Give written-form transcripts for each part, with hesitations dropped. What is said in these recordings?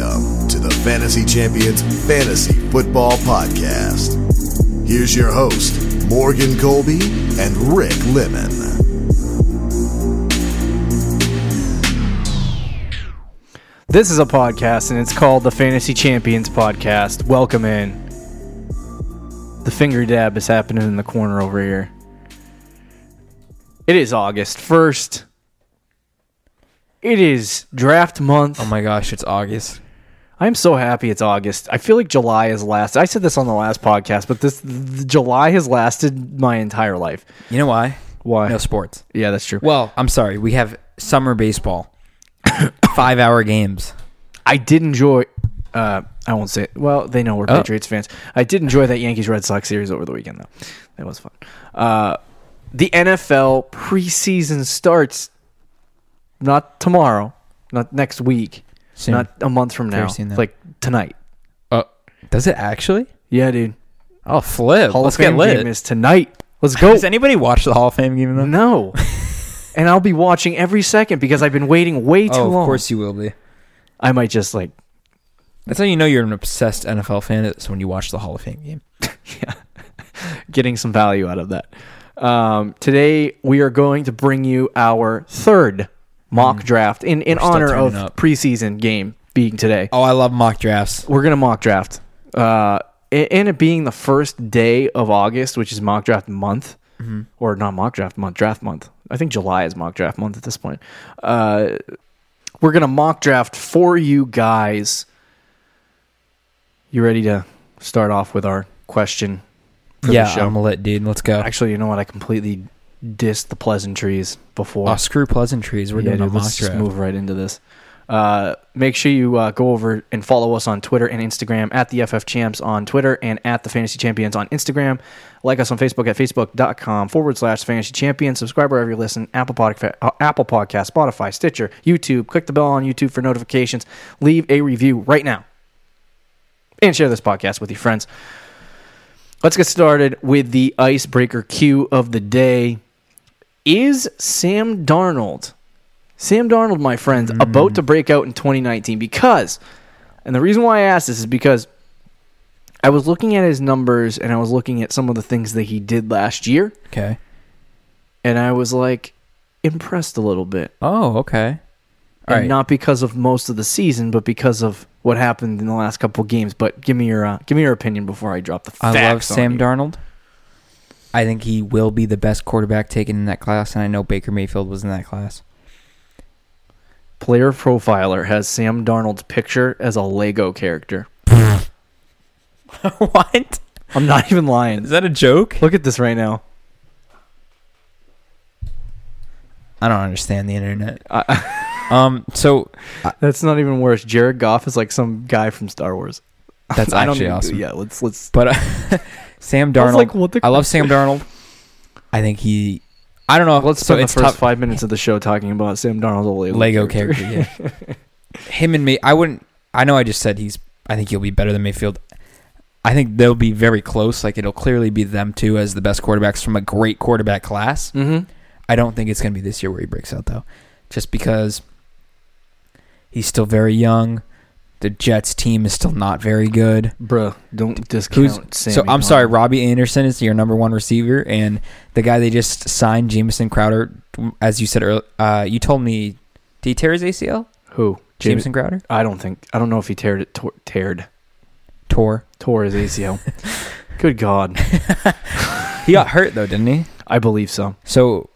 Welcome to the Fantasy Champions Fantasy Football Podcast. Here's your host, Morgan Colby and Rick Lemon. This is a podcast, and it's called the Fantasy Champions Podcast. Welcome in. The finger dab is happening in the corner over here. It is August 1st. It is draft month. Oh my gosh, it's August. I'm so happy it's August. I feel like July has lasted. I said this on the last podcast, but July has lasted my entire life. You know why? Why? No sports. Yeah, that's true. Well, I'm sorry. We have summer baseball. 5-hour games. I did enjoy... I won't say it. Well, they know we're Patriots fans. I did enjoy that Yankees-Red Sox series over the weekend, though. That was fun. The NFL preseason starts... Not tomorrow, not next week, soon. Not a month from now, like tonight. Does it actually? Yeah, dude. Oh, flip. Hall Let's of Fame get lit. Game is tonight. Let's go. Does anybody watch the Hall of Fame game, though? No. And I'll be watching every second because I've been waiting way too long. Of course you will be. I might just like... That's how you know you're an obsessed NFL fan is when you watch the Hall of Fame game. Yeah. Getting some value out of that. Today, we are going to bring you our third mock draft in honor of preseason game being today. Oh, I love mock drafts. We're going to mock draft. And it being the first day of August, which is mock draft month, or not mock draft month, draft month. I think July is mock draft month at this point. We're going to mock draft for you guys. You ready to start off with our question for the show? Yeah, I'm lit, dude. Let's go. Actually, you know what? I completely... Diss the pleasantries before. Oh, screw pleasantries. We're doing a mock draft. Let's move right into this. Make sure you go over and follow us on Twitter and Instagram at the FF Champs on Twitter and at the Fantasy Champions on Instagram. Like us on Facebook at facebook.com/Fantasy Champions. Subscribe wherever you listen. Apple Podcast, Spotify, Stitcher, YouTube. Click the bell on YouTube for notifications. Leave a review right now. And share this podcast with your friends. Let's get started with the icebreaker Q of the day. Is Sam Darnold, my friends, about to break out in 2019? Because, and the reason why I asked this is because I was looking at his numbers and I was looking at some of the things that he did last year. Okay. And I was like impressed a little bit. Oh, okay. All right. Not because of most of the season, but because of what happened in the last couple of games. But give me your opinion before I drop the facts. I love Sam Darnold. I think he will be the best quarterback taken in that class, and I know Baker Mayfield was in that class. Player Profiler has Sam Darnold's picture as a Lego character. What? I'm not even lying. Is that a joke? Look at this right now. I don't understand the internet. So that's not even worse. Jared Goff is like some guy from Star Wars. That's actually awesome. Yeah, let's. But Sam Darnold. I love Sam Darnold. I think he. I don't know. Let's spend the first 5 minutes of the show talking about Sam Darnold's Lego character. Yeah. Him and me. I know. I just said I think he'll be better than Mayfield. I think they'll be very close. Like it'll clearly be them two as the best quarterbacks from a great quarterback class. Mm-hmm. I don't think it's going to be this year where he breaks out though, just because. He's still very young. The Jets team is still not very good. Bro, don't discount Sammy. So, I'm sorry, Robbie Anderson is your number one receiver, and the guy they just signed, Jamison Crowder, as you said earlier, you told me, did he tear his ACL? Who? Jamison Crowder? I don't know if he teared it. Tore his ACL. Good God. He got hurt, though, didn't he? I believe so. So,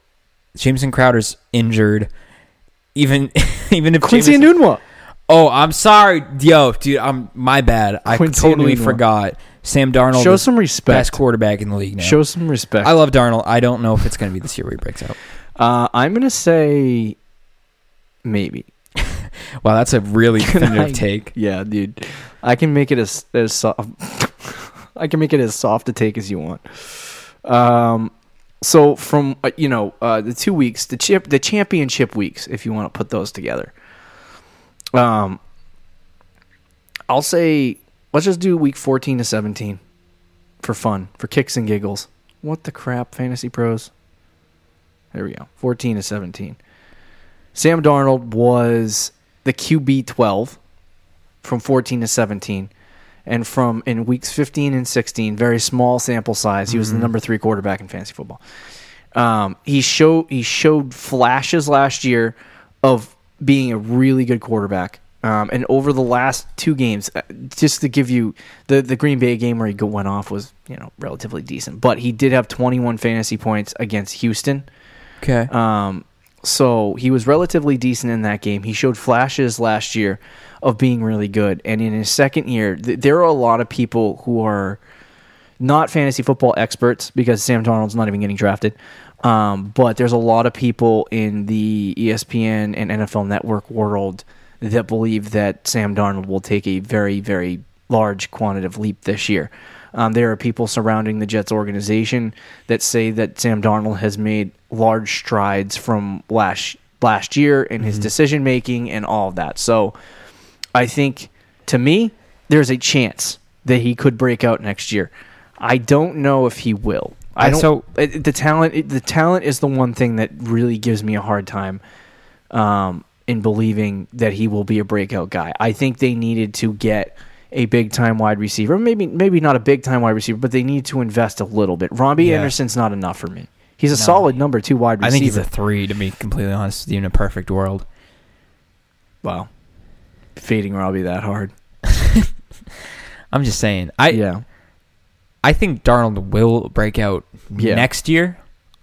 Jamison Crowder's injured. Even if Quincy Enunwa. Oh, I'm sorry, yo, dude. My bad. I totally forgot. Sam Darnold. Show some respect. Best quarterback in the league now. Show some respect. I love Darnold. I don't know if it's going to be this year where he breaks out. I'm going to say maybe. Wow, that's a really definitive take. Yeah, dude. I can make it as soft. I can make it as soft a take as you want. So from the 2 weeks, the championship weeks, if you want to put those together, I'll say let's just do week 14 to 17 for fun, for kicks and giggles. What the crap, Fantasy Pros? There we go, 14 to 17. Sam Darnold was the QB 12 from 14 to 17. And from in weeks 15 and 16, very small sample size, he was the number 3 quarterback in fantasy football. He showed flashes last year of being a really good quarterback. And over the last two games, just to give you the Green Bay game where he went off was, you know, relatively decent, but he did have 21 fantasy points against Houston. Okay. So he was relatively decent in that game. He showed flashes last year of being really good. And in his second year, there are a lot of people who are not fantasy football experts because Sam Darnold's not even getting drafted. But there's a lot of people in the ESPN and NFL Network world that believe that Sam Darnold will take a very, very large quantitative leap this year. There are people surrounding the Jets organization that say that Sam Darnold has made large strides from last year in his decision-making and all of that. So I think, to me, there's a chance that he could break out next year. I don't know if he will. The talent is the one thing that really gives me a hard time in believing that he will be a breakout guy. I think they needed to get a big-time wide receiver. Maybe not a big-time wide receiver, but they need to invest a little bit. Robbie Anderson's not enough for me. He's a solid number 2 wide receiver. I think he's a 3, to be completely honest with you, in a perfect world. Wow. Fading Robbie that hard. I'm just saying. I think Darnold will break out next year.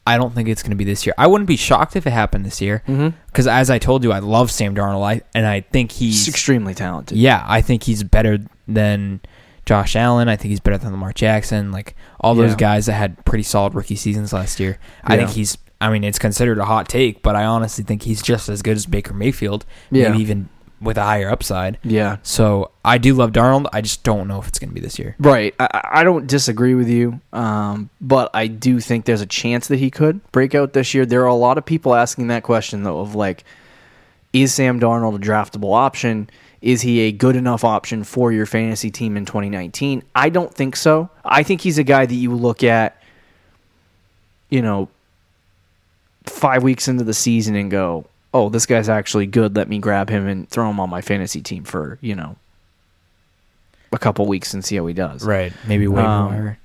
I don't think it's going to be this year. I wouldn't be shocked if it happened this year because, as I told you, I love Sam Darnold, and I think he's extremely talented. Yeah, I think he's better than Josh Allen. I think he's better than Lamar Jackson. Like all those guys that had pretty solid rookie seasons last year. I think he's. I mean, it's considered a hot take, but I honestly think he's just as good as Baker Mayfield, maybe even with a higher upside. Yeah. So I do love Darnold. I just don't know if it's going to be this year. Right. I don't disagree with you, but I do think there's a chance that he could break out this year. There are a lot of people asking that question, though, of like, is Sam Darnold a draftable option? Is he a good enough option for your fantasy team in 2019? I don't think so. I think he's a guy that you look at, you know, 5 weeks into the season and go, oh, this guy's actually good. Let me grab him and throw him on my fantasy team for, you know, a couple weeks and see how he does. Right. Maybe way more.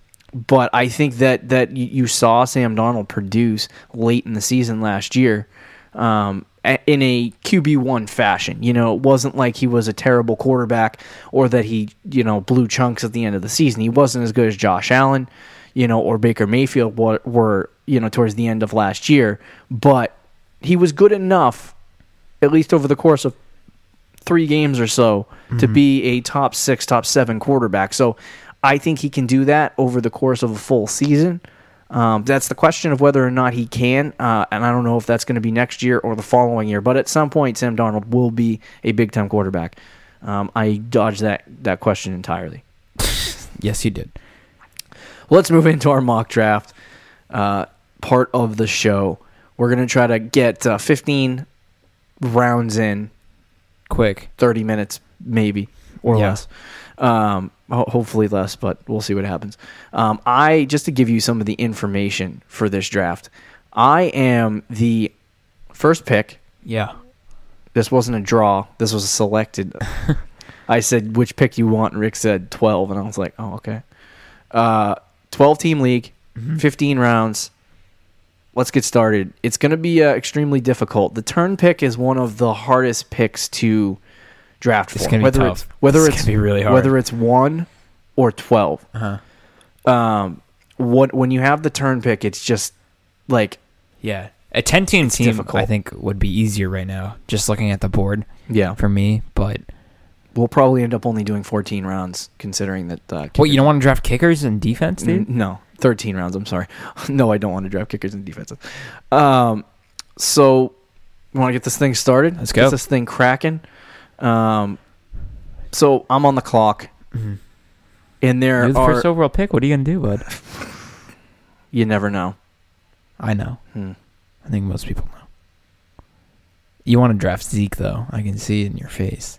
But I think that you saw Sam Darnold produce late in the season last year in a QB1 fashion. You know, it wasn't like he was a terrible quarterback or that he, you know, blew chunks at the end of the season. He wasn't as good as Josh Allen, you know, or Baker Mayfield were, you know, towards the end of last year. But he was good enough, at least over the course of 3 games or so, to be a top 6, top 7 quarterback. So I think he can do that over the course of a full season. That's the question of whether or not he can, and I don't know if that's going to be next year or the following year, but at some point Sam Darnold will be a big-time quarterback. I dodged that question entirely. Yes, you did. Let's move into our mock draft part of the show. We're going to try to get 15 rounds in. Quick. 30 minutes, maybe, or less. Hopefully less, but we'll see what happens. Just to give you some of the information for this draft, I am the first pick. Yeah. This wasn't a draw. This was a selected. I said, which pick you want? And Rick said 12, and I was like, oh, okay. 12-team league, 15 rounds. Let's get started. It's going to be extremely difficult. The turn pick is one of the hardest picks to draft for. It's going to be tough. It's going to be really hard. Whether it's 1 or 12. Uh-huh. When you have the turn pick, it's just like... Yeah. A 10-team team, difficult. I think, would be easier right now, just looking at the board for me. But we'll probably end up only doing 14 rounds, considering that... What, you don't want to draft kickers and defense, dude? No. 13 rounds, I'm sorry. No, I don't want to draft kickers and defenses. So, you want to get this thing started? Let's go. Get this thing cracking. So, I'm on the clock. Mm-hmm. And you're the first overall pick. What are you going to do, bud? You never know. I know. I think most people know. You want to draft Zeke, though. I can see it in your face.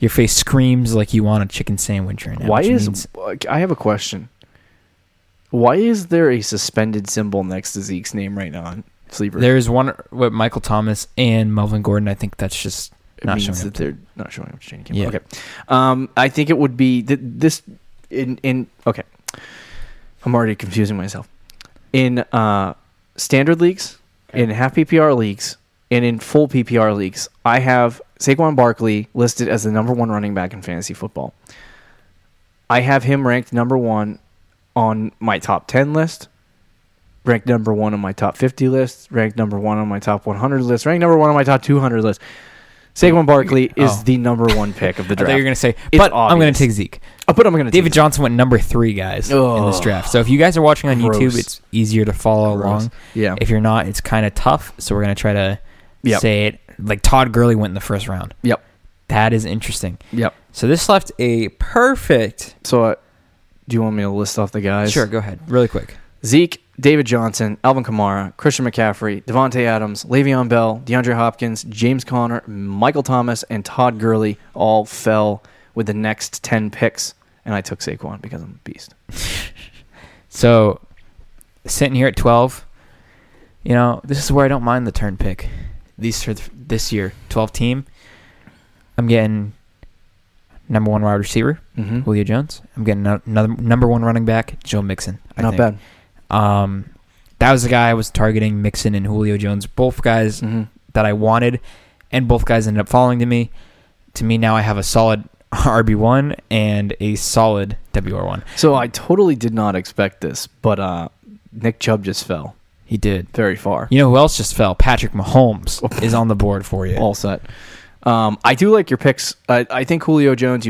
Your face screams like you want a chicken sandwich right now. I have a question. Why is there a suspended symbol next to Zeke's name right now on Sleeper? There is one with Michael Thomas and Melvin Gordon. I think that's just Not means showing that they're not showing up to training camp. Yeah. Okay. I think it would be this in okay. I'm already confusing myself. In standard leagues, in half PPR leagues, and in full PPR leagues, I have Saquon Barkley listed as the number one running back in fantasy football. I have him ranked number one on my top 10 list, ranked number one on my top 50 list, ranked number one on my top 100 list, ranked number one on my top 200 list. Saquon Barkley is the number one pick of the draft. I thought you were going to say, but I'm going to take Zeke. But I'm going to take David Johnson went number three, guys, in this draft. So if you guys are watching on YouTube, it's easier to follow along. Yeah. If you're not, it's kind of tough. So we're going to try to say it. Like Todd Gurley went in the first round. Yep. That is interesting. Yep. So this left a perfect... So do you want me to list off the guys? Sure, go ahead. Really quick. Zeke, David Johnson, Alvin Kamara, Christian McCaffrey, Devontae Adams, Le'Veon Bell, DeAndre Hopkins, James Conner, Michael Thomas, and Todd Gurley all fell with the next 10 picks, and I took Saquon because I'm a beast. So, sitting here at 12, you know, this is where I don't mind the turn pick. These are this year, 12 team, I'm getting number one wide receiver, Julio Jones. I'm getting another number one running back, Joe Mixon. I think. Bad. That was the guy I was targeting, Mixon and Julio Jones, both guys that I wanted, and both guys ended up falling to me. To me, now I have a solid RB1 and a solid WR1. So I totally did not expect this, but Nick Chubb just fell. He did. Very far. You know who else just fell? Patrick Mahomes is on the board for you. All set. I do like your picks. I think Julio Jones,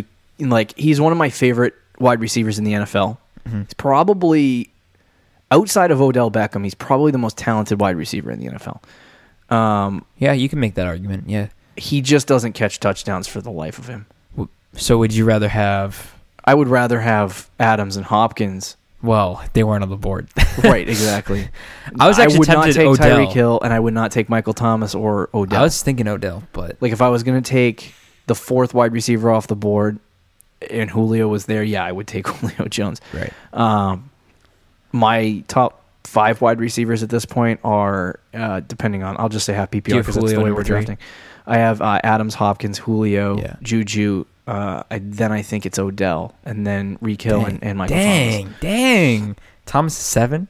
he's one of my favorite wide receivers in the NFL. He's probably, outside of Odell Beckham, he's probably the most talented wide receiver in the NFL. Yeah, you can make that argument, yeah. He just doesn't catch touchdowns for the life of him. So would you rather have... I would rather have Adams and Hopkins... Well, they weren't on the board. Right, exactly. I was actually tempted to take Tyreek Hill, and I would not take Michael Thomas or Odell. I was thinking Odell, but... Like, if I was going to take the fourth wide receiver off the board and Julio was there, yeah, I would take Julio Jones. Right. My top five wide receivers at this point are, depending on... I'll just say half PPR because that's the way we're drafting. I have Adams, Hopkins, Julio, Juju... then I think it's Odell, and then Reek Hill and Michael Thomas. Dang. Thomas is 7?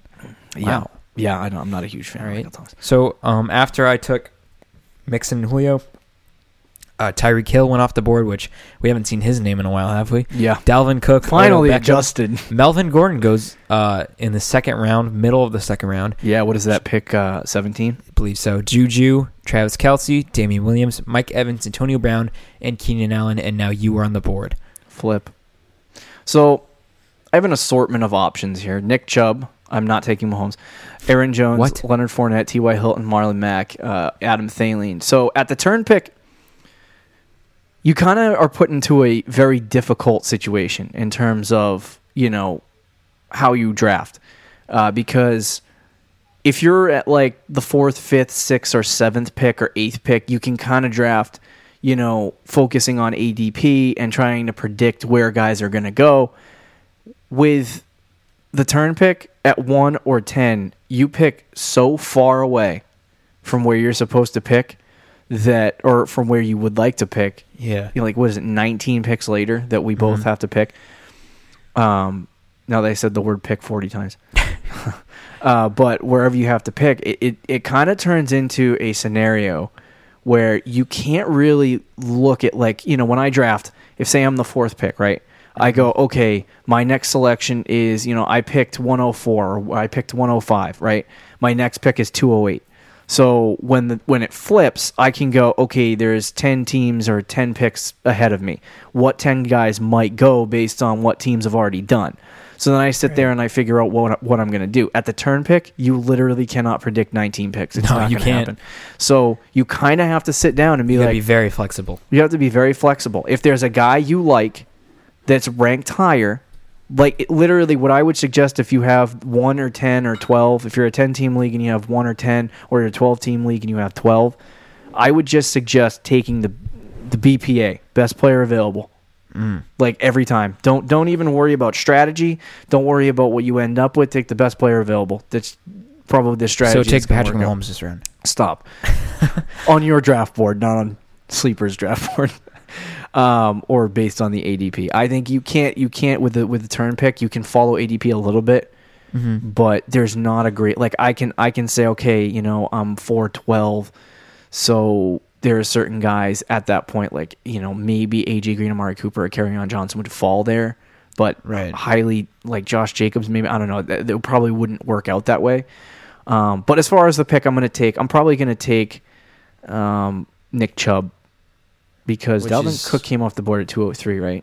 Yeah. Wow. Yeah, I know. I'm not a huge fan of Michael Thomas. So after I took Mixon and Julio, Tyreek Hill went off the board, which we haven't seen his name in a while, have we? Yeah. Dalvin Cook. Finally adjusted. Melvin Gordon goes in the second round, middle of the second round. Yeah, what is that pick, 17? I believe so. Juju, Travis Kelce, Damian Williams, Mike Evans, Antonio Brown, and Keenan Allen, and now you are on the board. Flip. So I have an assortment of options here. Nick Chubb. I'm not taking Mahomes. Aaron Jones, Leonard Fournette, T.Y. Hilton, Marlon Mack, Adam Thielen. So at the turn pick, you kind of are put into a very difficult situation in terms of, how you draft. Because if you're at the 4th, 5th, 6th, or 7th pick or 8th pick, you can kind of draft, focusing on ADP and trying to predict where guys are going to go. With the turn pick at 1 or 10, you pick so far away from where you're supposed to pick that, or from where you would like to pick, what is it, 19 picks later that we both have to pick. Now they said the word pick 40 times. But wherever you have to pick, it kind of turns into a scenario where you can't really look at, when I draft, if say I'm the 4th pick, right? I go, okay, my next selection is, I picked 104 or I picked 105, right? My next pick is 208. So when it flips, I can go, okay, there's 10 teams or 10 picks ahead of me. What 10 guys might go based on what teams have already done. So then I sit there and I figure out what I'm going to do. At the turn pick, you literally cannot predict 19 picks. It's not going to happen. So you kind of have to sit down and be very flexible. You have to be very flexible. If there's a guy you like that's ranked higher, literally what I would suggest if you have 1 or 10 or 12, if you're a 10-team league and you have 1 or 10, or you're a 12-team league and you have 12, I would just suggest taking the BPA, best player available, every time. Don't even worry about strategy. Don't worry about what you end up with. Take the best player available. That's probably the strategy. So take Patrick Mahomes this round. Stop. On your draft board, not on sleepers draft board, or based on the ADP. I think you can't with the turn pick, you can follow ADP a little bit, mm-hmm. but there's not a great, like I can say, okay, you know, I'm 412. So there are certain guys at that point, like, you know, maybe AJ Green, Amari Cooper, or Kerryon Johnson would fall there, but right. highly like Josh Jacobs, maybe, I don't know, they probably wouldn't work out that way. But as far as the pick I'm probably going to take Nick Chubb, because Dalvin Cook came off the board at 203, right?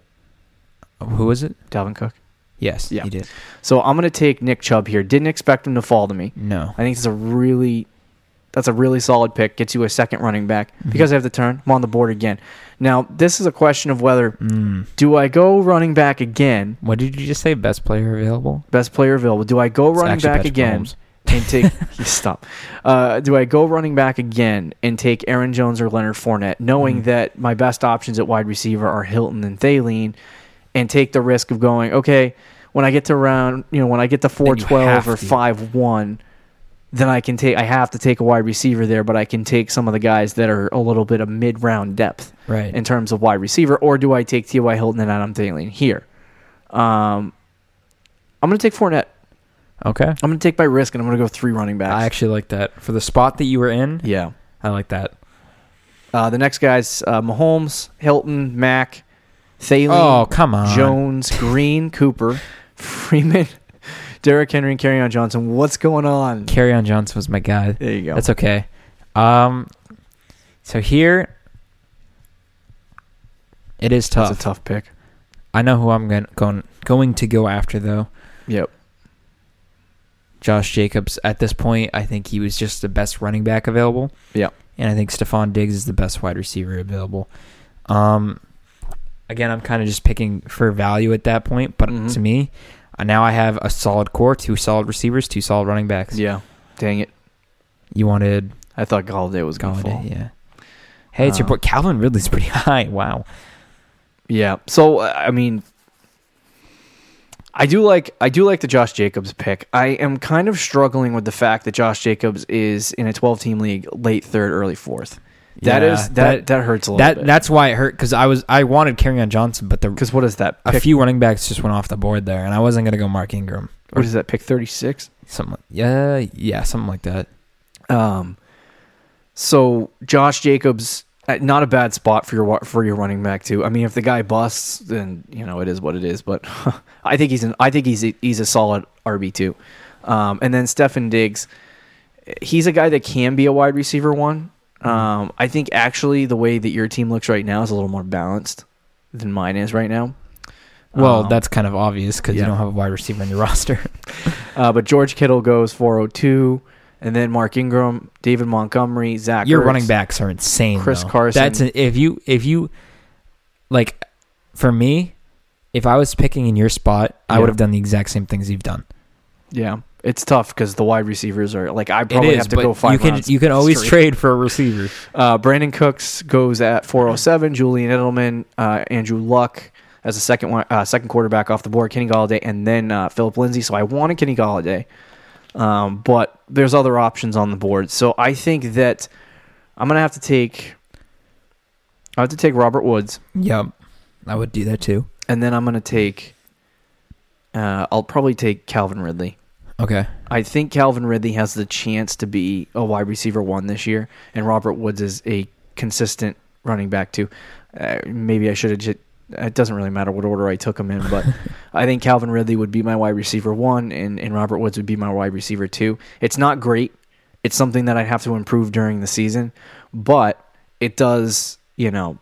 Who was it? Dalvin Cook. Yes, yeah. He did. So I'm going to take Nick Chubb here. Didn't expect him to fall to me. No. I think it's that's a really solid pick. Gets you a second running back. Mm-hmm. Because I have the turn, I'm on the board again. Now, this is a question of whether do I go running back again? What did you just say? Best player available? Best player available. Do I go running back again? Mahomes. And take stop. Do I go running back again and take Aaron Jones or Leonard Fournette, knowing that my best options at wide receiver are Hilton and Thielen, and take the risk of going, okay, when I get to around, you know, when I get to 412 or 5-1, then I have to take a wide receiver there, but I can take some of the guys that are a little bit of mid round depth right. in terms of wide receiver, or do I take T.Y. Hilton and Adam Thielen here? I'm gonna take Fournette. Okay. I'm going to take my risk, and I'm going to go three running backs. I actually like that. For the spot that you were in, yeah, I like that. The next guy's Mahomes, Hilton, Mack, Thielen, Jones, Green, Cooper, Freeman, Derrick Henry, and Kerryon Johnson. What's going on? Kerryon Johnson was my guy. There you go. That's okay. So here, it is tough. It's a tough pick. I know who I'm going to go after, though. Yep. Josh Jacobs, at this point, I think he was just the best running back available. Yeah. And I think Stephon Diggs is the best wide receiver available. Again, I'm kind of just picking for value at that point, but to me, now I have a solid core, two solid receivers, two solid running backs. Yeah. Dang it. You wanted... I thought Galladay was going to fall. Yeah. Hey, it's your boy. Calvin Ridley's pretty high. Wow. Yeah. So, I mean... I do like the Josh Jacobs pick. I am kind of struggling with the fact that Josh Jacobs is in a 12-team league, late third, early fourth. That hurts a little bit. That's why it hurt, because I wanted Kerryon Johnson, but because what is that? Pick? A few running backs just went off the board there, and I wasn't going to go Mark Ingram. What is that pick? 36? Something like that. So Josh Jacobs, not a bad spot for your running back too. I mean, if the guy busts, then you know it is what it is. But I think he's a solid RB2. And then Stefan Diggs, he's a guy that can be a wide receiver one. I think actually the way that your team looks right now is a little more balanced than mine is right now. Well, that's kind of obvious because you don't have a wide receiver on your roster. But George Kittle goes 402. And then Mark Ingram, David Montgomery, Zach Ertz. Your running backs are insane. Chris Carson. That's if you like, for me, if I was picking in your spot, I would have done the exact same things you've done. Yeah, it's tough because the wide receivers are like I probably have to go 5 rounds straight. You can always trade for a receiver. Brandon Cooks goes at 407. Julian Edelman, Andrew Luck as a second quarterback off the board. Kenny Galladay, and then Philip Lindsay. So I wanted Kenny Galladay. But there's other options on the board, so I think that I'm gonna have to take. I have to take Robert Woods. Yep, I would do that too. And then I'm gonna take. I'll probably take Calvin Ridley. Okay. I think Calvin Ridley has the chance to be a wide receiver one this year, and Robert Woods is a consistent running back too. Maybe I should have just. It doesn't really matter what order I took him in, but I think Calvin Ridley would be my wide receiver one, and Robert Woods would be my wide receiver two. It's not great. It's something that I have to improve during the season, but it does, you know,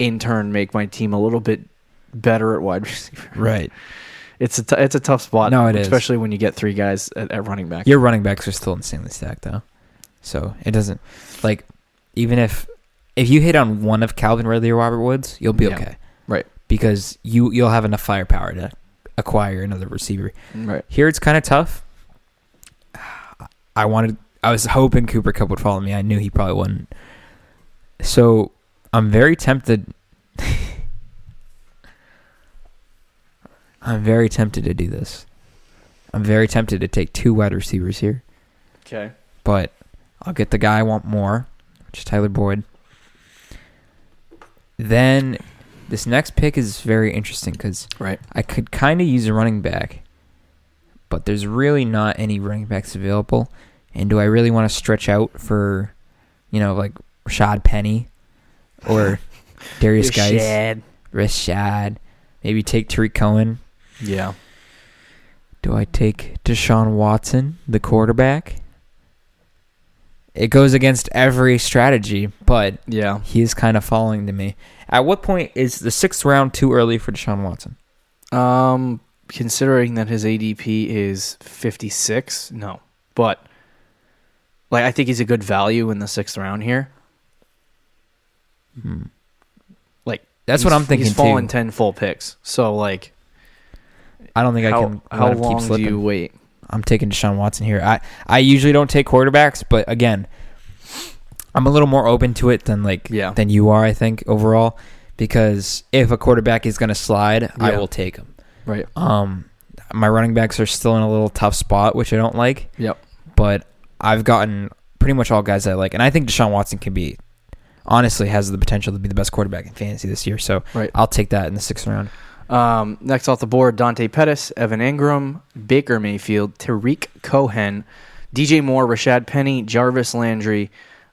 in turn make my team a little bit better at wide receiver. Right. It's a tough spot. No, it is. Especially when you get three guys at running back. Your running backs are still insanely stacked, though. So it doesn't, like, even if you hit on one of Calvin Ridley or Robert Woods, you'll be okay. Right. Because you'll have enough firepower to acquire another receiver. Right. Here it's kind of tough. I was hoping Cooper Kupp would follow me. I knew he probably wouldn't. So I'm very tempted to do this. I'm very tempted to take two wide receivers here. Okay. But I'll get the guy I want more, which is Tyler Boyd. Then this next pick is very interesting because I could kind of use a running back, but there's really not any running backs available. And do I really want to stretch out for, you know, like Rashad Penny or Darius Guice? Rashad. Maybe take Tariq Cohen. Yeah. Do I take Deshaun Watson, the quarterback? It goes against every strategy, but yeah, he is kind of falling to me. At what point is the sixth round too early for Deshaun Watson? Considering that his ADP is 56, no. But like, I think he's a good value in the sixth round here. Like, that's what I'm thinking. He's fallen 10 full picks, so like, I don't think I can. How long do you wait? I'm taking Deshaun Watson here. I usually don't take quarterbacks, but again, I'm a little more open to it than like than you are, I think, overall, because if a quarterback is going to slide, I will take him. Right. My running backs are still in a little tough spot, which I don't like. Yep. But I've gotten pretty much all guys I like, and I think Deshaun Watson can be, honestly, has the potential to be the best quarterback in fantasy this year. So I'll take that in the sixth round. Next off the board, Dante Pettis, Evan Ingram, Baker Mayfield, Tariq Cohen, DJ Moore, Rashad Penny, Jarvis Landry,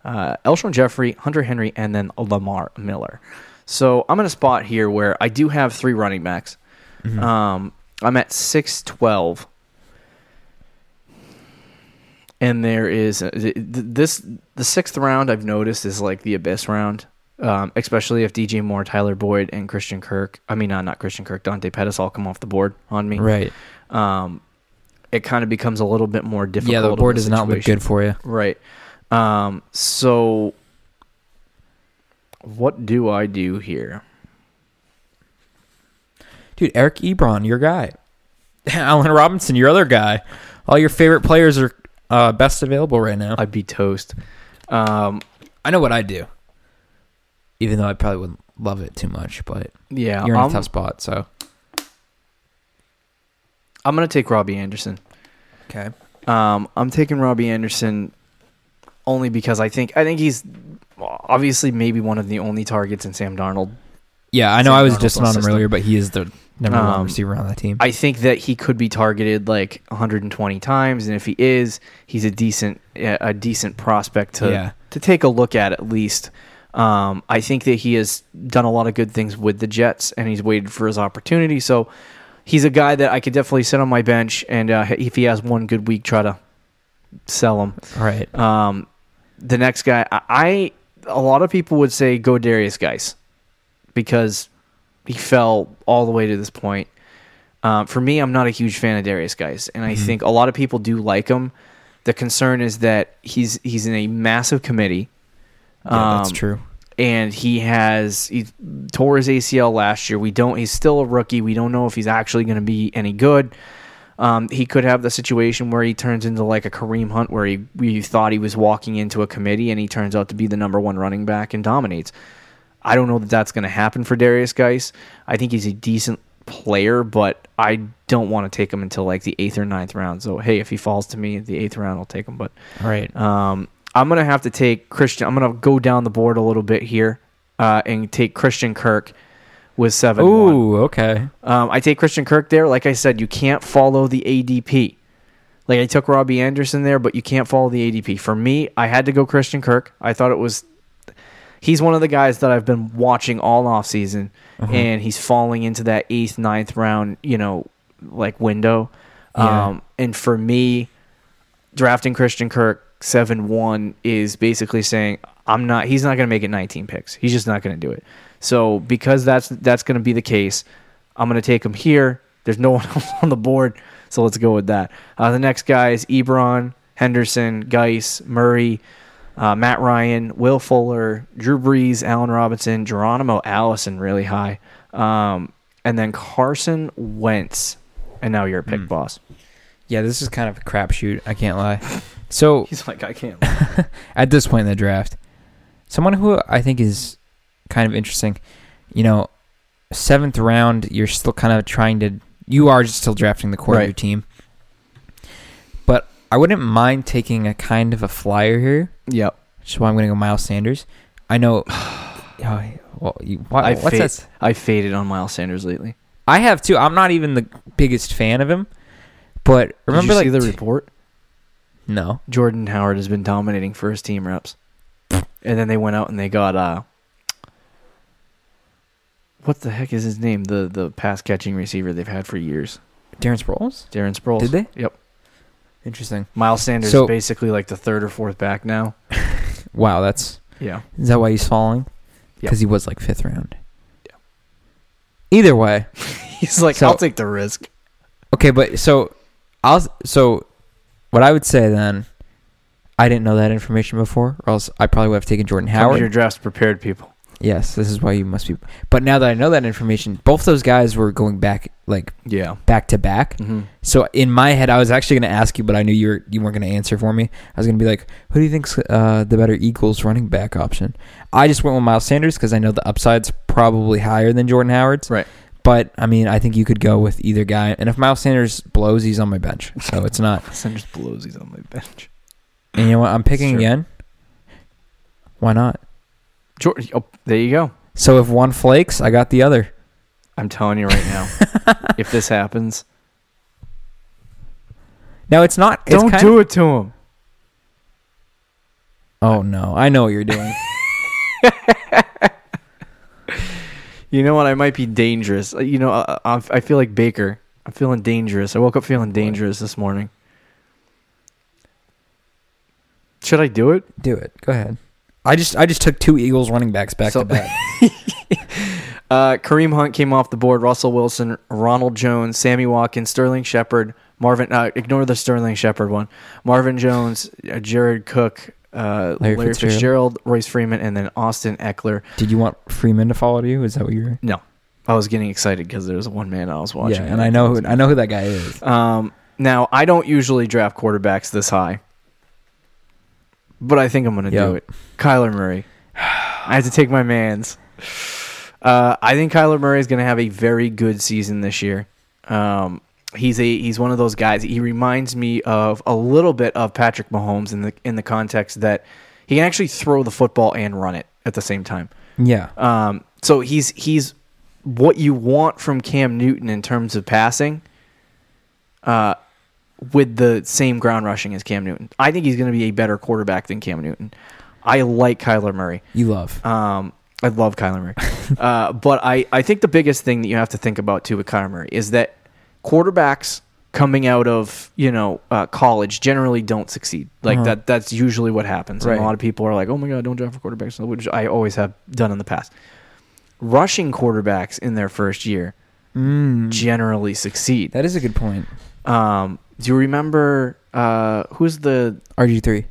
Elshon Jeffrey, Hunter Henry, and then Lamar Miller. So I'm in a spot here where I do have three running backs. I'm at 6-12. And there is the sixth round I've noticed is like the abyss round. Especially if DJ Moore, Tyler Boyd, and Dante Pettis all come off the board on me. Right. It kind of becomes a little bit more difficult. Yeah, the board does not look good for you. Right. So what do I do here? Dude, Eric Ebron, your guy. Allen Robinson, your other guy. All your favorite players are best available right now. I'd be toast. I know what I'd do. Even though I probably wouldn't love it too much, but yeah, you're in a tough spot, so. I'm going to take Robbie Anderson. Okay. I'm taking Robbie Anderson only because I think he's obviously maybe one of the only targets in Sam Darnold. Yeah, I know I was just on him earlier, but he is the number one receiver on that team. I think that he could be targeted like 120 times, and if he is, he's a decent prospect to take a look at least. I think that he has done a lot of good things with the Jets, and he's waited for his opportunity. So he's a guy that I could definitely sit on my bench, and if he has one good week, try to sell him. All right. The next guy, a lot of people would say go Darius Guice because he fell all the way to this point. For me, I'm not a huge fan of Darius Guice, and I think a lot of people do like him. The concern is that he's in a massive committee. Yeah, that's true. And he tore his ACL last year. He's still a rookie. We don't know if he's actually going to be any good. He could have the situation where he turns into like a Kareem Hunt, where you thought he was walking into a committee and he turns out to be the number one running back and dominates. I don't know that that's going to happen for Darius Guice. I think he's a decent player, but I don't want to take him until like the 8th or 9th round. So, hey, if he falls to me in the 8th round, I'll take him. But all right. I'm going to have to take Christian. I'm going to go down the board a little bit here and take Christian Kirk with 7-1. Ooh, okay. I take Christian Kirk there. Like I said, you can't follow the ADP. Like I took Robbie Anderson there, but you can't follow the ADP. For me, I had to go Christian Kirk. I thought he's one of the guys that I've been watching all offseason, and he's falling into that 8th, 9th round, you know, like window. Yeah. And for me, drafting Christian Kirk, 7-1 is basically saying he's not going to make it 19 picks. He's just not going to do it. So because that's going to be the case, I'm going to take him here. There's no one else on the board, so let's go with that. The next guy is Ebron, Henderson, Guice, Murray, Matt Ryan, Will Fuller, Drew Brees, Allen Robinson, Geronimo Allison really high, and then Carson Wentz. And now you're a pick boss. Yeah, this is kind of a crapshoot, I can't lie. So he's like, I can't. At this point in the draft, someone who I think is kind of interesting, you know, 7th round, you're still kind of still drafting the core of your team. But I wouldn't mind taking a kind of a flyer here. Yep. Which is why I'm going to go Miles Sanders. I know I've faded on Miles Sanders lately. I have too. I'm not even the biggest fan of him, but remember, did you see the report? No. Jordan Howard has been dominating first team reps, and then they went out and they got what the heck is his name? The pass catching receiver they've had for years. Darren Sproles. Darren Sproles. Did they? Yep. Interesting. Miles Sanders is basically like the third or fourth back now. Wow, that's Is that why he's falling? Because he was like fifth round. Yeah. Either way, he's like, I'll take the risk. Okay, but what I would say then, I didn't know that information before, or else I probably would have taken Jordan Howard. Your draft's prepared, people. Yes, this is why you must be. But now that I know that information, both those guys were going back, back to back. Mm-hmm. So in my head, I was actually going to ask you, but I knew you weren't going to answer for me. I was going to be like, who do you think's the better Eagles running back option? I just went with Miles Sanders because I know the upside's probably higher than Jordan Howard's. Right. But I mean, I think you could go with either guy. And if Miles Sanders blows, he's on my bench. So it's not. Sanders blows, he's on my bench. And you know what? I'm picking again. Why not? Jordan, there you go. So if one flakes, I got the other. I'm telling you right now, if this happens. No, it's not. Don't do it to him. Oh, no. I know what you're doing. You know what? I might be dangerous. You know, I feel like Baker. I'm feeling dangerous. I woke up feeling dangerous this morning. Should I do it? Do it. Go ahead. I just took two Eagles running backs back to back. Kareem Hunt came off the board. Russell Wilson, Ronald Jones, Sammy Watkins, Sterling Shepard, Marvin. Ignore the Sterling Shepard one. Marvin Jones, Jared Cook, Larry Fitzgerald, Royce Freeman, and then Austin Eckler. Did you want Freeman to follow you? Is that what you were? No, I was getting excited because there was one man I was watching. Yeah, and I know who that guy is. Now I don't usually draft quarterbacks this high. But I think I'm going to do it. Kyler Murray. I had to take my man's. I think Kyler Murray is going to have a very good season this year. He's one of those guys. He reminds me of a little bit of Patrick Mahomes in the context that he can actually throw the football and run it at the same time. Yeah. So he's what you want from Cam Newton in terms of passing. With the same ground rushing as Cam Newton. I think he's going to be a better quarterback than Cam Newton. I like Kyler Murray. You love. I love Kyler Murray. But I think the biggest thing that you have to think about, too, with Kyler Murray is that quarterbacks coming out of college generally don't succeed. Like that's usually what happens. Right. And a lot of people are like, oh, my God, don't draft for quarterbacks, which I always have done in the past. Rushing quarterbacks in their first year generally succeed. That is a good point. Do you remember who's the RG3,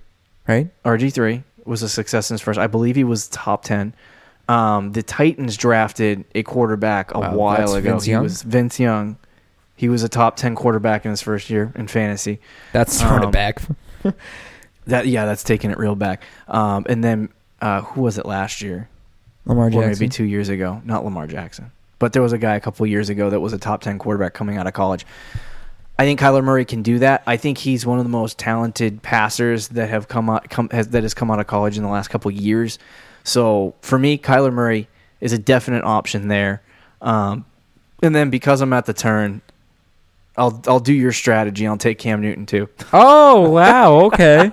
right? RG3 was a success in his first. I believe he was top 10. The Titans drafted a quarterback a while ago. He was Vince Young. He was a top 10 quarterback in his first year in fantasy. That's sort of back. That's taking it real back. And then who was it last year? Lamar Jackson. Or maybe 2 years ago. Not Lamar Jackson. But there was a guy a couple years ago that was a top 10 quarterback coming out of college. I think Kyler Murray can do that. I think he's one of the most talented passers that have come out of college in the last couple of years. So for me, Kyler Murray is a definite option there. And then because I'm at the turn, I'll do your strategy. I'll take Cam Newton too. Oh wow! Okay,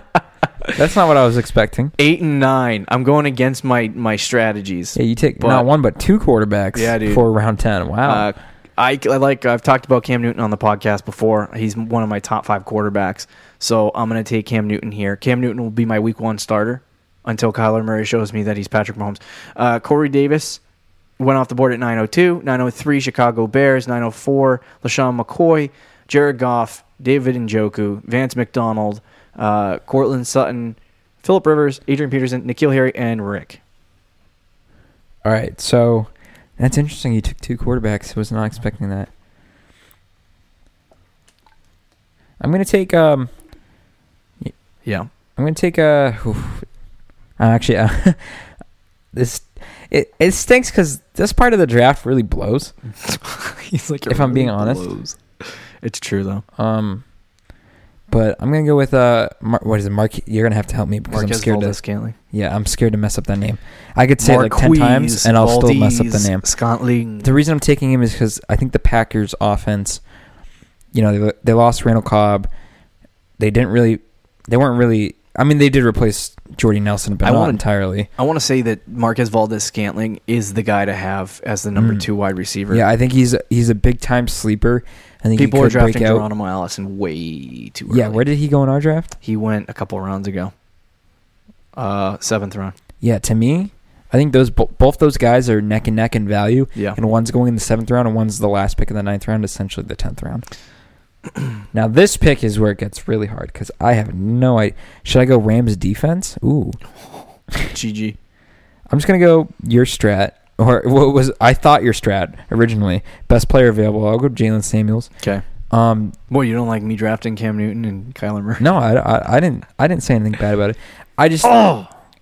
that's not what I was expecting. 8 and 9. I'm going against my strategies. Yeah, you take not one but two quarterbacks. Yeah, dude. For round 10. Wow. I've talked about Cam Newton on the podcast before. He's one of my top 5 quarterbacks, so I'm going to take Cam Newton here. Cam Newton will be my week 1 starter until Kyler Murray shows me that he's Patrick Mahomes. Corey Davis went off the board at 902, 903 Chicago Bears, 904 LaShawn McCoy, Jared Goff, David Njoku, Vance McDonald, Cortland Sutton, Phillip Rivers, Adrian Peterson, N'Keal Harry, and Rick. All right, so... That's interesting. You took two quarterbacks. I was not expecting that. I'm going to take... I'm going to take... Actually, It stinks because this part of the draft really blows. He's like, if I'm being honest. It's true, though. But I'm going to go with, what is it, Mark? You're going to have to help me because Marquez I'm scared Valdez, to. Yeah, I'm scared to mess up that name. I could say Marquise, it like 10 times, and I'll Valdez, still mess up the name. Scantling. The reason I'm taking him is because I think the Packers' offense, you know, they lost Randall Cobb. They didn't really, they weren't really, I mean, they did replace Jordy Nelson, but not entirely. I want to say that Marquez Valdez-Scantling is the guy to have as the number two wide receiver. Yeah, I think he's a big-time sleeper. I think people are drafting Geronimo Allison way too early. Yeah, where did he go in our draft? He went a couple rounds ago. 7th round. Yeah, to me, I think those both those guys are neck and neck in value. Yeah. And one's going in the 7th round and one's the last pick in the 9th round, essentially the 10th round. Now, this pick is where it gets really hard because I have no idea. Should I go Rams defense? Ooh. GG. I'm just going to go your strat. Or what was I thought your strat originally? Best player available. I'll go Jalen Samuels. Okay. Well, you don't like me drafting Cam Newton and Kyler Murray. No, I didn't say anything bad about it. I just.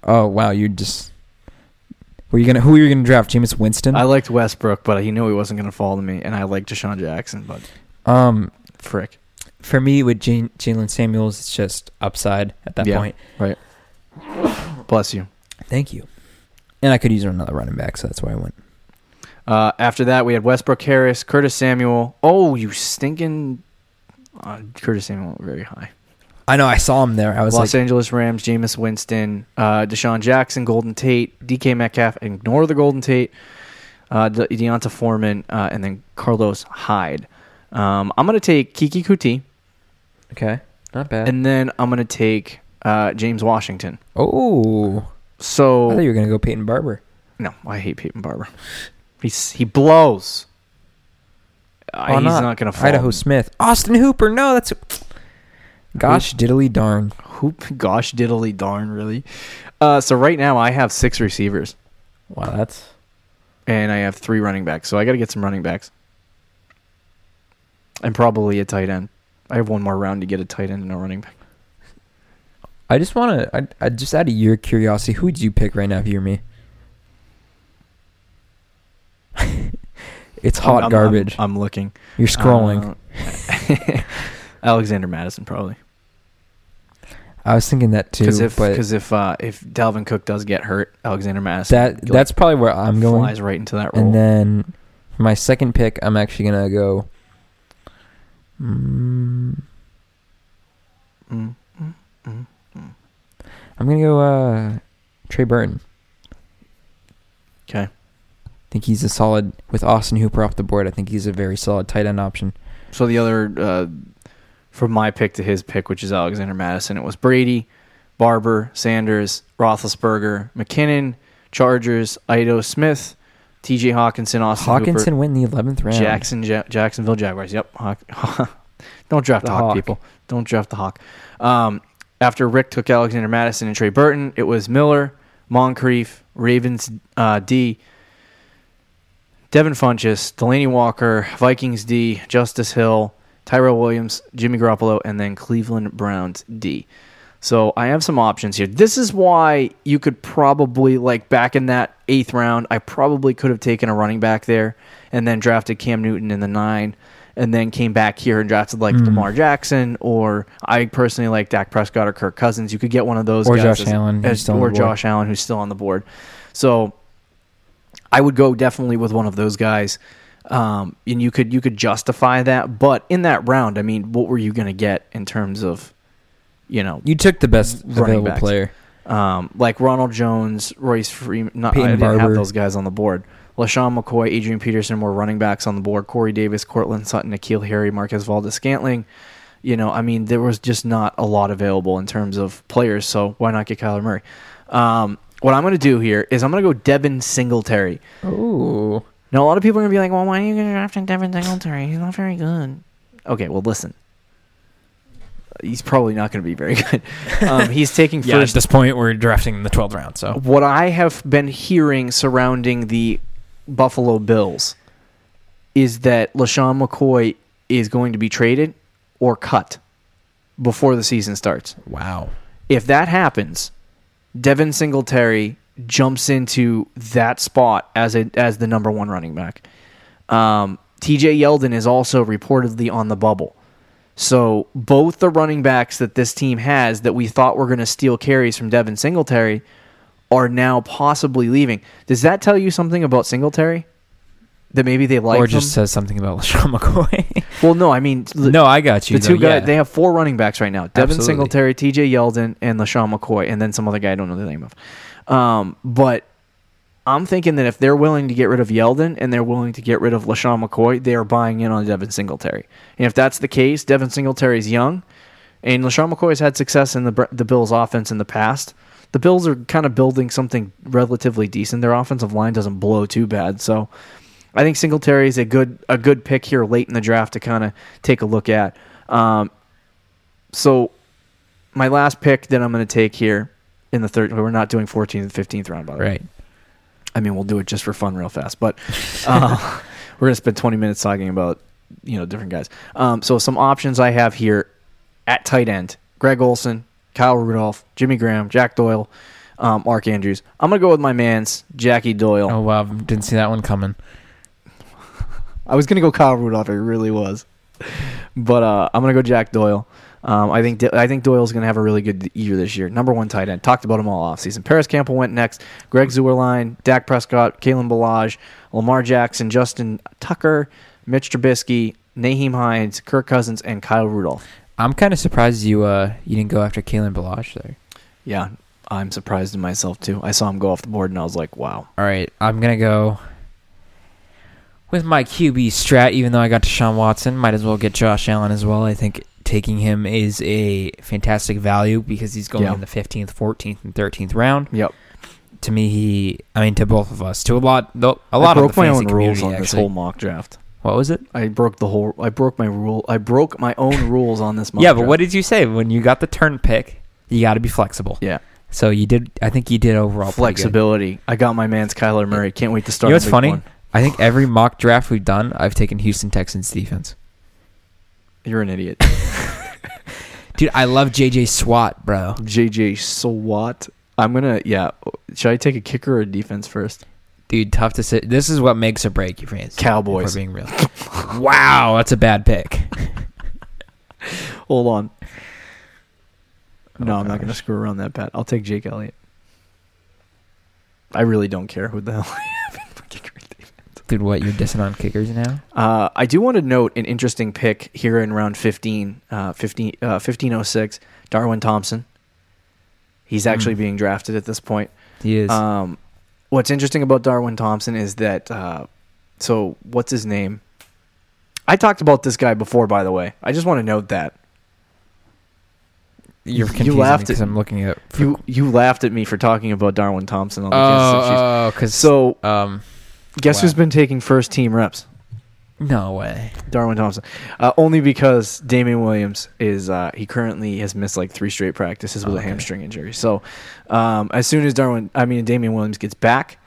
Oh wow! You just. Who were you gonna draft? Jameis Winston. I liked Westbrook, but he knew he wasn't gonna fall to me, and I liked Deshaun Jackson, but. Frick. For me, with Jalen Samuels, it's just upside at that point. Right. Bless you. Thank you. And I could use another running back, so that's why I went. After that, we had Westbrook Harris, Curtis Samuel. Oh, you stinking. Curtis Samuel, very high. I know. I saw him there. I was Los Angeles Rams, Jameis Winston, Deshaun Jackson, Golden Tate, DK Metcalf. Ignore the Golden Tate. Deonta Foreman, and then Carlos Hyde. I'm going to take Kiki Kuti. Okay. Not bad. And then I'm going to take James Washington. Oh, so I thought you were going to go Peyton Barber. No, I hate Peyton Barber. He blows. He's not going to fall. Idaho Smith. Austin Hooper. No, that's... Gosh diddly darn. Gosh diddly darn, really. So right now I have 6 receivers. Wow, that's... And I have 3 running backs, so I got to get some running backs. And probably a tight end. I have one more round to get a tight end and a running back. I just want to, I just out of your curiosity, who would you pick right now if you were me? It's hot garbage. I'm looking. You're scrolling. Alexander Mattison, probably. I was thinking that too. Because if Dalvin Cook does get hurt, Alexander Mattison. That's probably where I'm going. Flies right into that role. And then for my second pick, I'm actually going to go. I'm going to go Trey Burton. Okay. I think he's a solid, with Austin Hooper off the board, I think he's a very solid tight end option. So the other, from my pick to his pick, which is Alexander Mattison, it was Brady, Barber, Sanders, Roethlisberger, McKinnon, Chargers, Ido Smith, TJ Hawkinson, Austin Hooper. Hawkinson went in the 11th round. Jacksonville Jaguars, yep. Don't draft the Hawk, people. Don't draft the Hawk. After Rick took Alexander Mattison and Trey Burton, it was Miller, Moncrief, Ravens D, Devin Funchess, Delaney Walker, Vikings D, Justice Hill, Tyrell Williams, Jimmy Garoppolo, and then Cleveland Browns D. So I have some options here. This is why you could probably, like back in that 8th round, I probably could have taken a running back there and then drafted Cam Newton in the 9th. And then came back here and drafted like Lamar Jackson, or I personally like Dak Prescott or Kirk Cousins. You could get one of those guys. Josh Allen, who's still on the board. So I would go definitely with one of those guys. And you could justify that. But in that round, I mean, what were you going to get in terms of, you know. You took the best available player. Like Ronald Jones, Royce Freeman. I didn't have those guys on the board. LaShawn McCoy, Adrian Peterson were running backs on the board. Corey Davis, Cortland Sutton, N'Keal Harry, Marquez Valdez-Scantling. You know, I mean, there was just not a lot available in terms of players, so why not get Kyler Murray? What I'm going to do here is I'm going to go Devin Singletary. Ooh. Now, a lot of people are going to be like, well, why are you going to draft Devin Singletary? He's not very good. Okay, well, listen. He's probably not going to be very good. He's taking first. Yeah, at this point, we're drafting in the 12th round. So what I have been hearing surrounding the Buffalo Bills is that LaShawn McCoy is going to be traded or cut before the season starts. Wow. If that happens, Devin Singletary jumps into that spot as the number one running back. TJ Yeldon is also reportedly on the bubble. So both the running backs that this team has that we thought were going to steal carries from Devin Singletary are now possibly leaving. Does that tell you something about Singletary? That maybe they like him? Or just says something about LeSean McCoy? Well, no, I mean... No, I got you. The two guys, they have four running backs right now. Devin Singletary, TJ Yeldon, and LeSean McCoy, and then some other guy I don't know the name of. But I'm thinking that if they're willing to get rid of Yeldon and they're willing to get rid of LeSean McCoy, they are buying in on Devin Singletary. And if that's the case, Devin Singletary's young, and LeSean McCoy's had success in the Bills' offense in the past. The Bills are kind of building something relatively decent. Their offensive line doesn't blow too bad, so... I think Singletary is a good pick here late in the draft to kind of take a look at. So my last pick that I'm going to take here in the third, we're not doing 14th and 15th round, by the way. Right. I mean, we'll do it just for fun real fast, but we're going to spend 20 minutes talking about, you know, different guys. So some options I have here at tight end, Greg Olsen, Kyle Rudolph, Jimmy Graham, Jack Doyle, Mark Andrews. I'm going to go with my man's Jackie Doyle. Oh, wow. Didn't see that one coming. I was going to go Kyle Rudolph. I really was. But I'm going to go Jack Doyle. I think Doyle's going to have a really good year this year. Number one tight end. Talked about him all offseason. Paris Campbell went next. Greg Zuerlein, Dak Prescott, Kalen Ballage, Lamar Jackson, Justin Tucker, Mitch Trubisky, Naheem Hines, Kirk Cousins, and Kyle Rudolph. I'm kind of surprised you didn't go after Kalen Ballage there. Yeah, I'm surprised in myself too. I saw him go off the board, and I was like, wow. All right, I'm going to go... with my QB strat, even though I got Deshaun Watson, might as well get Josh Allen as well. I think taking him is a fantastic value because he's going in the 15th, 14th, and 13th round. Yep. To me, to both of us, to a lot of the fantasy community. I broke my own rules on this whole mock draft. What was it? I broke my own rules on this mock draft. Yeah, but what did you say? When you got the turn pick, you got to be flexible. Yeah. So you did. I think you did overall flexibility. I got my man's Kyler Murray. Can't wait to start. You know what's funny? One. I think every mock draft we've done, I've taken Houston Texans defense. You're an idiot. Dude, I love J.J. Swatt, bro. J.J. Swatt? I'm going to, yeah. Should I take a kicker or a defense first? Dude, tough to say. This is what makes or break you, fans. Cowboys. If we're being real. Wow, that's a bad pick. Hold on. No, I'm not going to screw around that bad. I'll take Jake Elliott. I really don't care who the hell I am. Dude, what, you're dissing on kickers now? I do want to note an interesting pick here in round 1506, Darwin Thompson. He's actually being drafted at this point. He is. What's interesting about Darwin Thompson is that, so what's his name? I talked about this guy before, by the way. I just want to note that. You're confusing me because I'm looking at... You laughed at me for talking about Darwin Thompson. On the So... Guess who's been taking first team reps? No way. Darwin Thompson. Only because Damian Williams is he currently has missed like three straight practices with a hamstring injury. So as soon as Damian Williams gets back,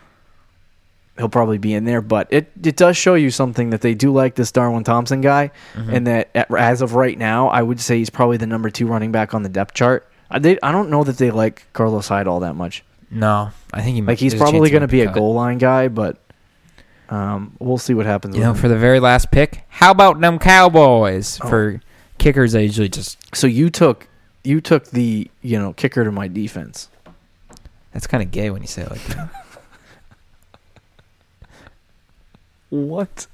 he'll probably be in there. But it does show you something that they do like this Darwin Thompson guy, and that as of right now, I would say he's probably the number 2 running back on the depth chart. I don't know that they like Carlos Hyde all that much. No, I think he's probably going to be a goal line guy, but. We'll see what happens. For the very last pick, how about them Cowboys? Oh. For kickers, I usually just... So you took the, kicker to my defense. That's kind of gay when you say it like that. What?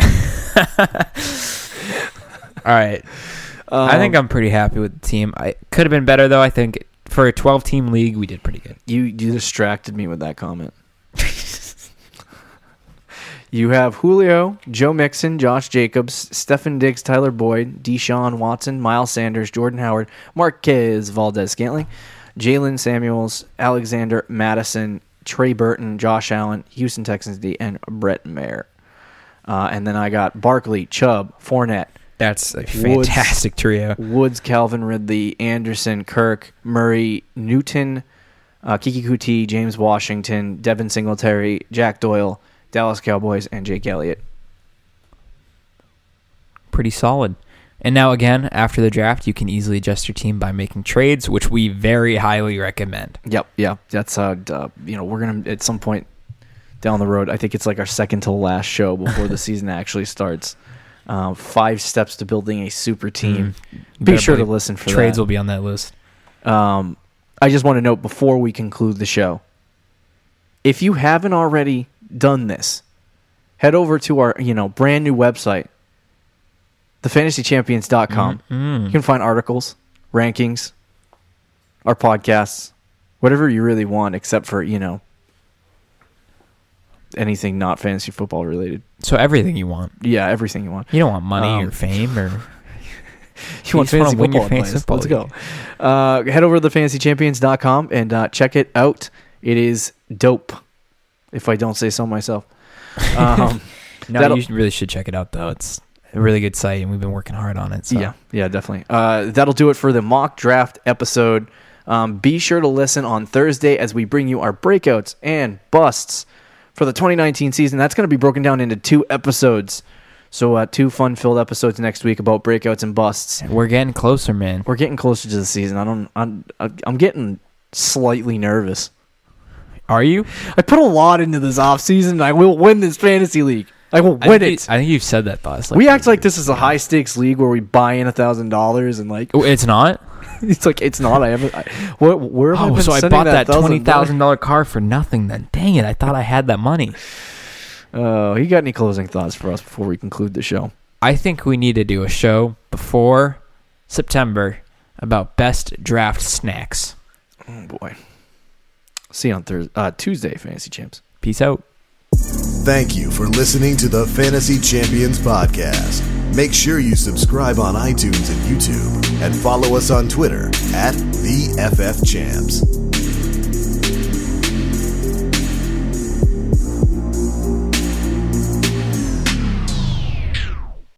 All right. I think I'm pretty happy with the team. I could have been better, though. I think for a 12-team league, we did pretty good. You distracted me with that comment. You have Julio, Joe Mixon, Josh Jacobs, Stefon Diggs, Tyler Boyd, Deshaun Watson, Miles Sanders, Jordan Howard, Marquez Valdez-Scantling, Jalen Samuels, Alexander Madison, Trey Burton, Josh Allen, Houston Texans D, and Brett Maher. And then I got Barkley, Chubb, Fournette. That's a fantastic trio. Woods, Calvin Ridley, Anderson, Kirk, Murray, Newton, Kiki Kuti, James Washington, Devin Singletary, Jack Doyle, Dallas Cowboys, and Jake Elliott. Pretty solid. And now again, after the draft, you can easily adjust your team by making trades, which we very highly recommend. Yep, yeah. That's we're going to, at some point down the road, I think it's like our second to last show before the season actually starts. 5 Steps to Building a Super Team. Mm-hmm. Be sure to listen for trades will be on that list. I just want to note before we conclude the show, if you haven't already done this, head over to our brand new website, thefantasychampions.com. Mm-hmm. You can find articles, rankings, our podcasts, whatever you really want, except for, anything not fantasy football related. So everything you want. Yeah, everything you want. You don't want money or fame or... you just want to win your fantasy football. Let's go. Head over to thefantasychampions.com and check it out. It is dope, if I don't say so myself. No, you really should check it out, though. It's a really good site, and we've been working hard on it. So. Yeah, definitely. That'll do it for the mock draft episode. Be sure to listen on Thursday as we bring you our breakouts and busts for the 2019 season. That's going to be broken down into 2 episodes. So 2 fun-filled episodes next week about breakouts and busts. We're getting closer, man. We're getting closer to the season. I'm getting slightly nervous. Are you? I put a lot into this offseason. I will win this fantasy league. I will win it. I think you've said that, boss. We act like this is a high-stakes league where we buy in $1,000 and like... It's not? It's not. I bought that $20,000 car for nothing then. Dang it. I thought I had that money. Oh, you got any closing thoughts for us before we conclude the show? I think we need to do a show before September about best draft snacks. Oh, boy. See you on Tuesday, Fantasy Champs. Peace out. Thank you for listening to the Fantasy Champions Podcast. Make sure you subscribe on iTunes and YouTube and follow us on Twitter at TheFFChamps.